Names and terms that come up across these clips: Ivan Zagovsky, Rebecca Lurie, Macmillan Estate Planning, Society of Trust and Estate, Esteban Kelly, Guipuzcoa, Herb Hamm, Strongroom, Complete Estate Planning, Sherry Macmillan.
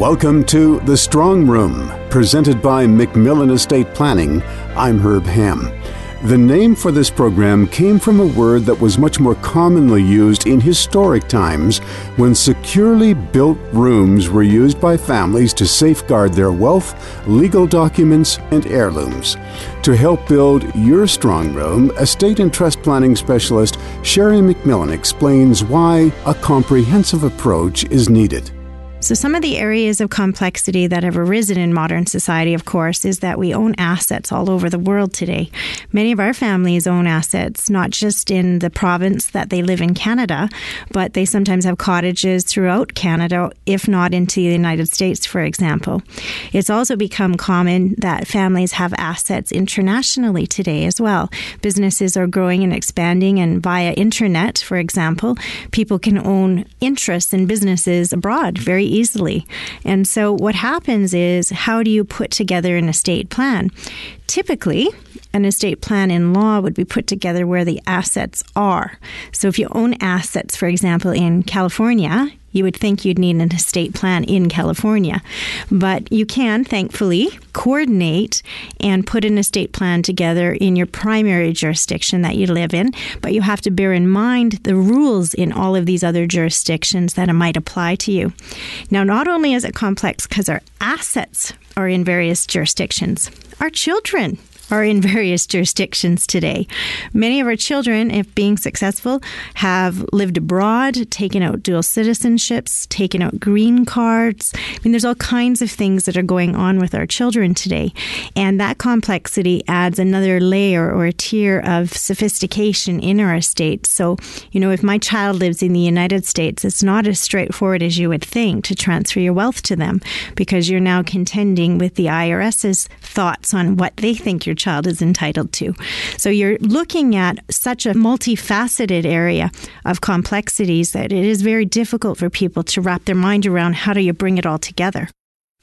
Welcome to The Strong Room, presented by Macmillan Estate Planning. I'm Herb Hamm. The name for this program came from a word that was much more commonly used in historic times when securely built rooms were used by families to safeguard their wealth, legal documents, and heirlooms. To help build your strong room, estate and trust planning specialist Sherry Macmillan explains why a comprehensive approach is needed. So some of the areas of complexity that have arisen in modern society, of course, is that we own assets all over the world today. Many of our families own assets, not just in the province that they live in Canada, but they sometimes have cottages throughout Canada, if not into the United States, for example. It's also become common that families have assets internationally today as well. Businesses are growing and expanding, and via internet, for example, people can own interests in businesses abroad very easily. And so what happens is, how do you put together an estate plan? Typically, an estate plan in law would be put together where the assets are. So if you own assets, for example, in California, you would think you'd need an estate plan in California. But you can, thankfully, coordinate and put an estate plan together in your primary jurisdiction that you live in. But you have to bear in mind the rules in all of these other jurisdictions that might apply to you. Now, not only is it complex because our assets are in various jurisdictions, our children are in various jurisdictions today. Many of our children, if being successful, have lived abroad, taken out dual citizenships, taken out green cards. I mean, there's all kinds of things that are going on with our children today. And that complexity adds another layer or a tier of sophistication in our estate. So, if my child lives in the United States, it's not as straightforward as you would think to transfer your wealth to them, because you're now contending with the IRS's thoughts on what they think your child is entitled to. So you're looking at such a multifaceted area of complexities that it is very difficult for people to wrap their mind around how do you bring it all together.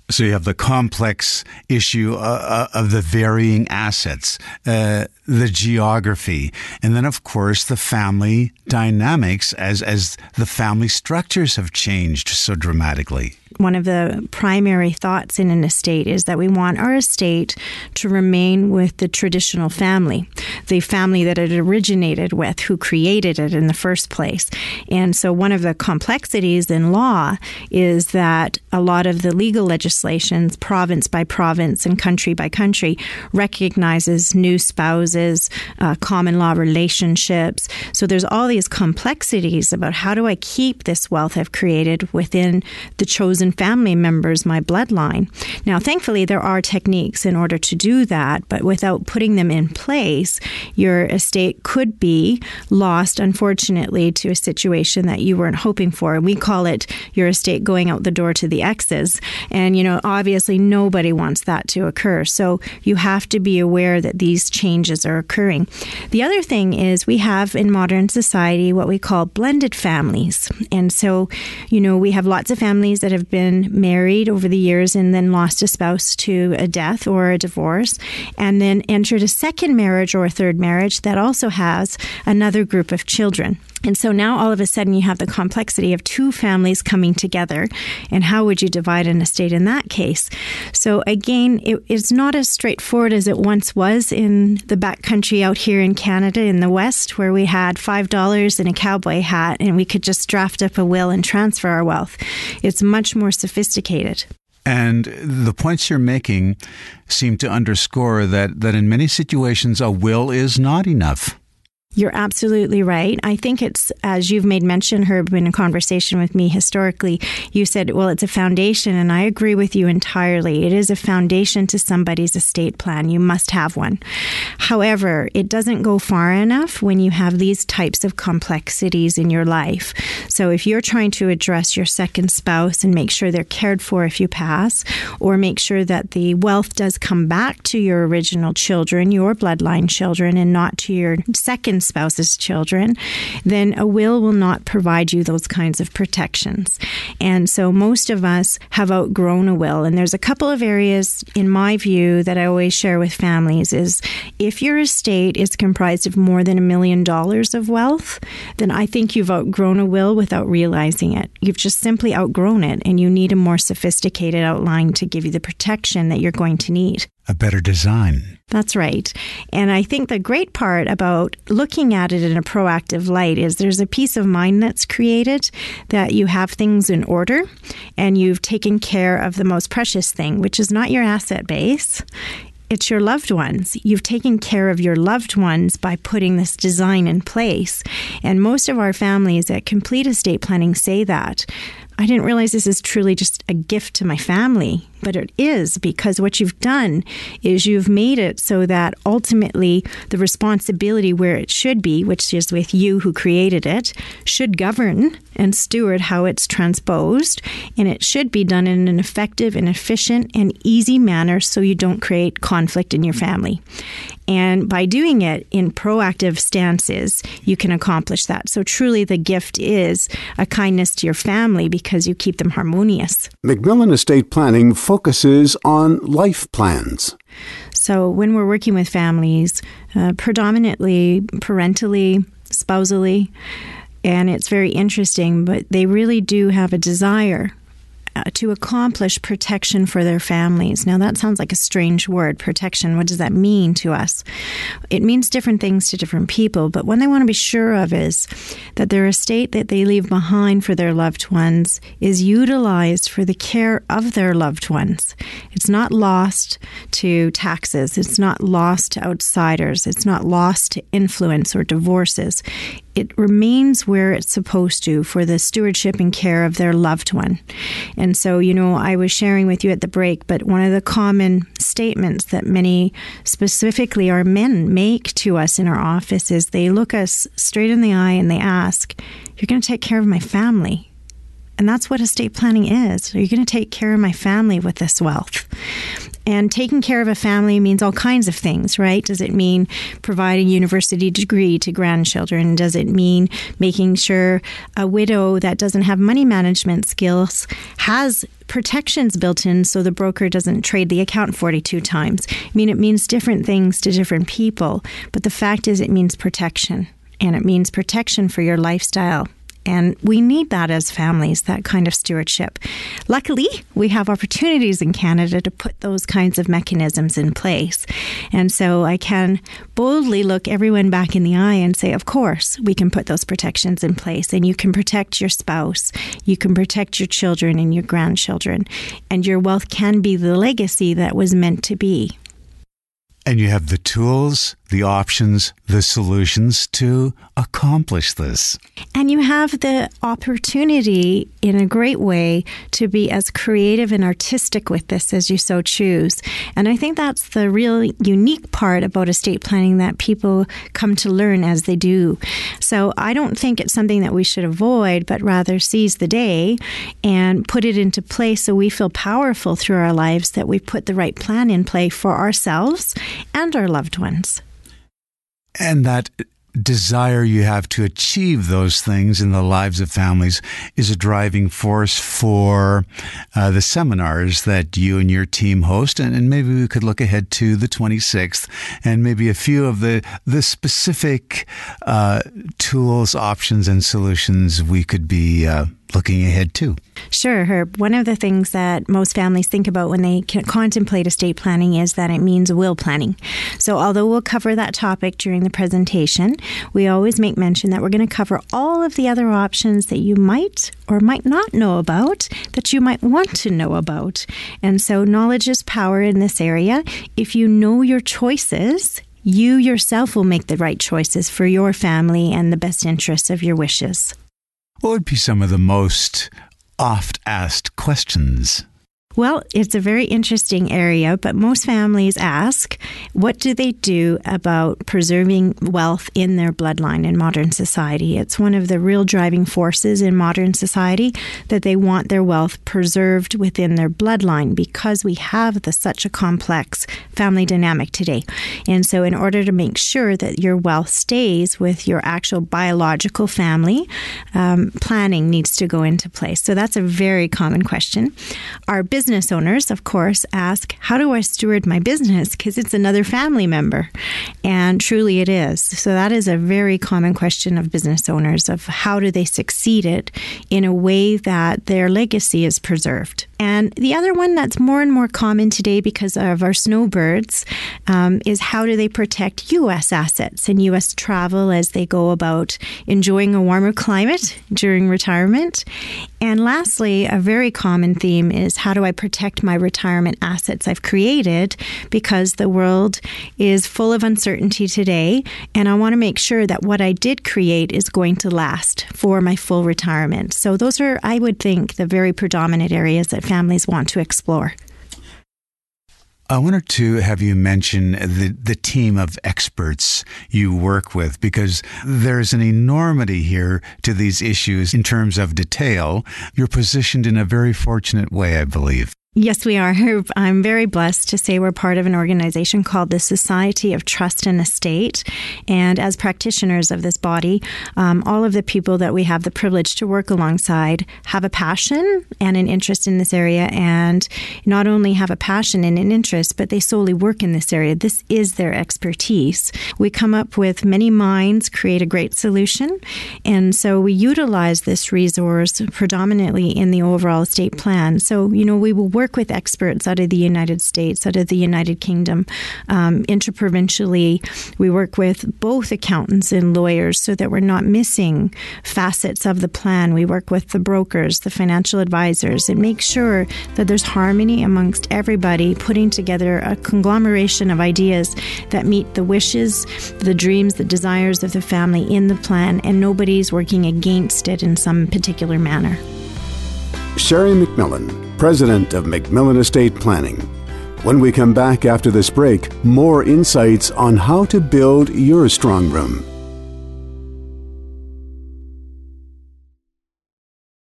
So you have the complex issue of the varying assets, the geography, and then, of course, the family dynamics as the family structures have changed so dramatically. One of the primary thoughts in an estate is that we want our estate to remain with the traditional family, the family that it originated with, who created it in the first place. And so one of the complexities in law is that a lot of the legal legislations, province by province and country by country, recognizes new spouses, common law relationships. So there's all these complexities about how do I keep this wealth I've created within the chosen family members, my bloodline. Now, thankfully, there are techniques in order to do that, but without putting them in place, your estate could be lost, unfortunately, to a situation that you weren't hoping for. And we call it your estate going out the door to the exes. And, obviously, nobody wants that to occur. So you have to be aware that these changes are occurring. The other thing is we have in modern society what we call blended families. And so, we have lots of families that have been married over the years and then lost a spouse to a death or a divorce, and then entered a second marriage or a third marriage that also has another group of children. And so now all of a sudden you have the complexity of two families coming together, and how would you divide an estate in that case? So again, it's not as straightforward as it once was in the backcountry out here in Canada in the West, where we had $5 and a cowboy hat and we could just draft up a will and transfer our wealth. It's much more sophisticated. And the points you're making seem to underscore that in many situations a will is not enough. You're absolutely right. I think it's, as you've made mention, Herb, in a conversation with me historically, you said, well, it's a foundation, and I agree with you entirely. It is a foundation to somebody's estate plan. You must have one. However, it doesn't go far enough when you have these types of complexities in your life. So if you're trying to address your second spouse and make sure they're cared for if you pass, or make sure that the wealth does come back to your original children, your bloodline children, and not to your second and spouse's children, then a will not provide you those kinds of protections. And so most of us have outgrown a will. And there's a couple of areas, in my view, that I always share with families is if your estate is comprised of more than $1 million of wealth, then I think you've outgrown a will without realizing it. You've just simply outgrown it, and you need a more sophisticated outline to give you the protection that you're going to need. A better design. That's right. And I think the great part about looking at it in a proactive light is there's a peace of mind that's created, that you have things in order and you've taken care of the most precious thing, which is not your asset base. It's your loved ones. You've taken care of your loved ones by putting this design in place. And most of our families at Complete Estate Planning say that. I didn't realize this is truly just a gift to my family, but it is, because what you've done is you've made it so that ultimately the responsibility where it should be, which is with you who created it, should govern and steward how it's transposed. And it should be done in an effective and efficient and easy manner so you don't create conflict in your family. And by doing it in proactive stances, you can accomplish that. So truly the gift is a kindness to your family because you keep them harmonious. Macmillan Estate Planning focuses on life plans. So when we're working with families, predominantly parentally, spousally, and it's very interesting, but they really do have a desire to accomplish protection for their families. Now, that sounds like a strange word, protection. What does that mean to us? It means different things to different people, but one they want to be sure of is that their estate that they leave behind for their loved ones is utilized for the care of their loved ones. It's not lost to taxes. It's not lost to outsiders. It's not lost to influence or divorces. It remains where it's supposed to for the stewardship and care of their loved one. And so, you know, I was sharing with you at the break, but one of the common statements that many, specifically our men, make to us in our office is they look us straight in the eye and they ask, "You're going to take care of my family?" And that's what estate planning is. Are you going to take care of my family with this wealth? And taking care of a family means all kinds of things, right? Does it mean providing a university degree to grandchildren? Does it mean making sure a widow that doesn't have money management skills has protections built in so the broker doesn't trade the account 42 times? I mean, it means different things to different people, but the fact is it means protection, and it means protection for your lifestyle. And we need that as families, that kind of stewardship. Luckily, we have opportunities in Canada to put those kinds of mechanisms in place. And so I can boldly look everyone back in the eye and say, of course, we can put those protections in place. And you can protect your spouse, you can protect your children and your grandchildren, and your wealth can be the legacy that was meant to be. And you have the tools, the options, the solutions to accomplish this. And you have the opportunity in a great way to be as creative and artistic with this as you so choose. And I think that's the real unique part about estate planning that people come to learn as they do. So I don't think it's something that we should avoid, but rather seize the day and put it into place so we feel powerful through our lives that we've put the right plan in play for ourselves and our loved ones. And that desire you have to achieve those things in the lives of families is a driving force for the seminars that you and your team host. And maybe we could look ahead to the 26th and maybe a few of the specific tools, options, and solutions we could be looking ahead too. Sure, Herb. One of the things that most families think about when they contemplate estate planning is that it means will planning. So although we'll cover that topic during the presentation, we always make mention that we're going to cover all of the other options that you might or might not know about, that you might want to know about. And so knowledge is power in this area. If you know your choices, you yourself will make the right choices for your family and the best interests of your wishes. What would be some of the most oft-asked questions? Well, it's a very interesting area, but most families ask, what do they do about preserving wealth in their bloodline in modern society? It's one of the real driving forces in modern society that they want their wealth preserved within their bloodline because we have such a complex family dynamic today. And so in order to make sure that your wealth stays with your actual biological family, planning needs to go into place. So that's a very common question. Our business owners, of course, ask, how do I steward my business? Because it's another family member. And truly it is. So that is a very common question of business owners of how do they succeed it in a way that their legacy is preserved. And the other one that's more and more common today because of our snowbirds is how do they protect U.S. assets and U.S. travel as they go about enjoying a warmer climate during retirement. And lastly, a very common theme is how do I protect my retirement assets I've created because the world is full of uncertainty today and I want to make sure that what I did create is going to last for my full retirement. So those are, I would think, the very predominant areas that families want to explore. I wanted to have you mention the team of experts you work with, because there's an enormity here to these issues in terms of detail. You're positioned in a very fortunate way, I believe. Yes, we are. I'm very blessed to say we're part of an organization called the Society of Trust and Estate. And as practitioners of this body, all of the people that we have the privilege to work alongside have a passion and an interest in this area. And not only have a passion and an interest, but they solely work in this area. This is their expertise. We come up with many minds, create a great solution. And so we utilize this resource predominantly in the overall estate plan. So, we will work with experts out of the United States, out of the United Kingdom, interprovincially. We work with both accountants and lawyers so that we're not missing facets of the plan. We work with the brokers, the financial advisors, and make sure that there's harmony amongst everybody, putting together a conglomeration of ideas that meet the wishes, the dreams, the desires of the family in the plan, and nobody's working against it in some particular manner. Sherry Macmillan, President of Macmillan Estate Planning. When we come back after this break, more insights on how to build your strong room.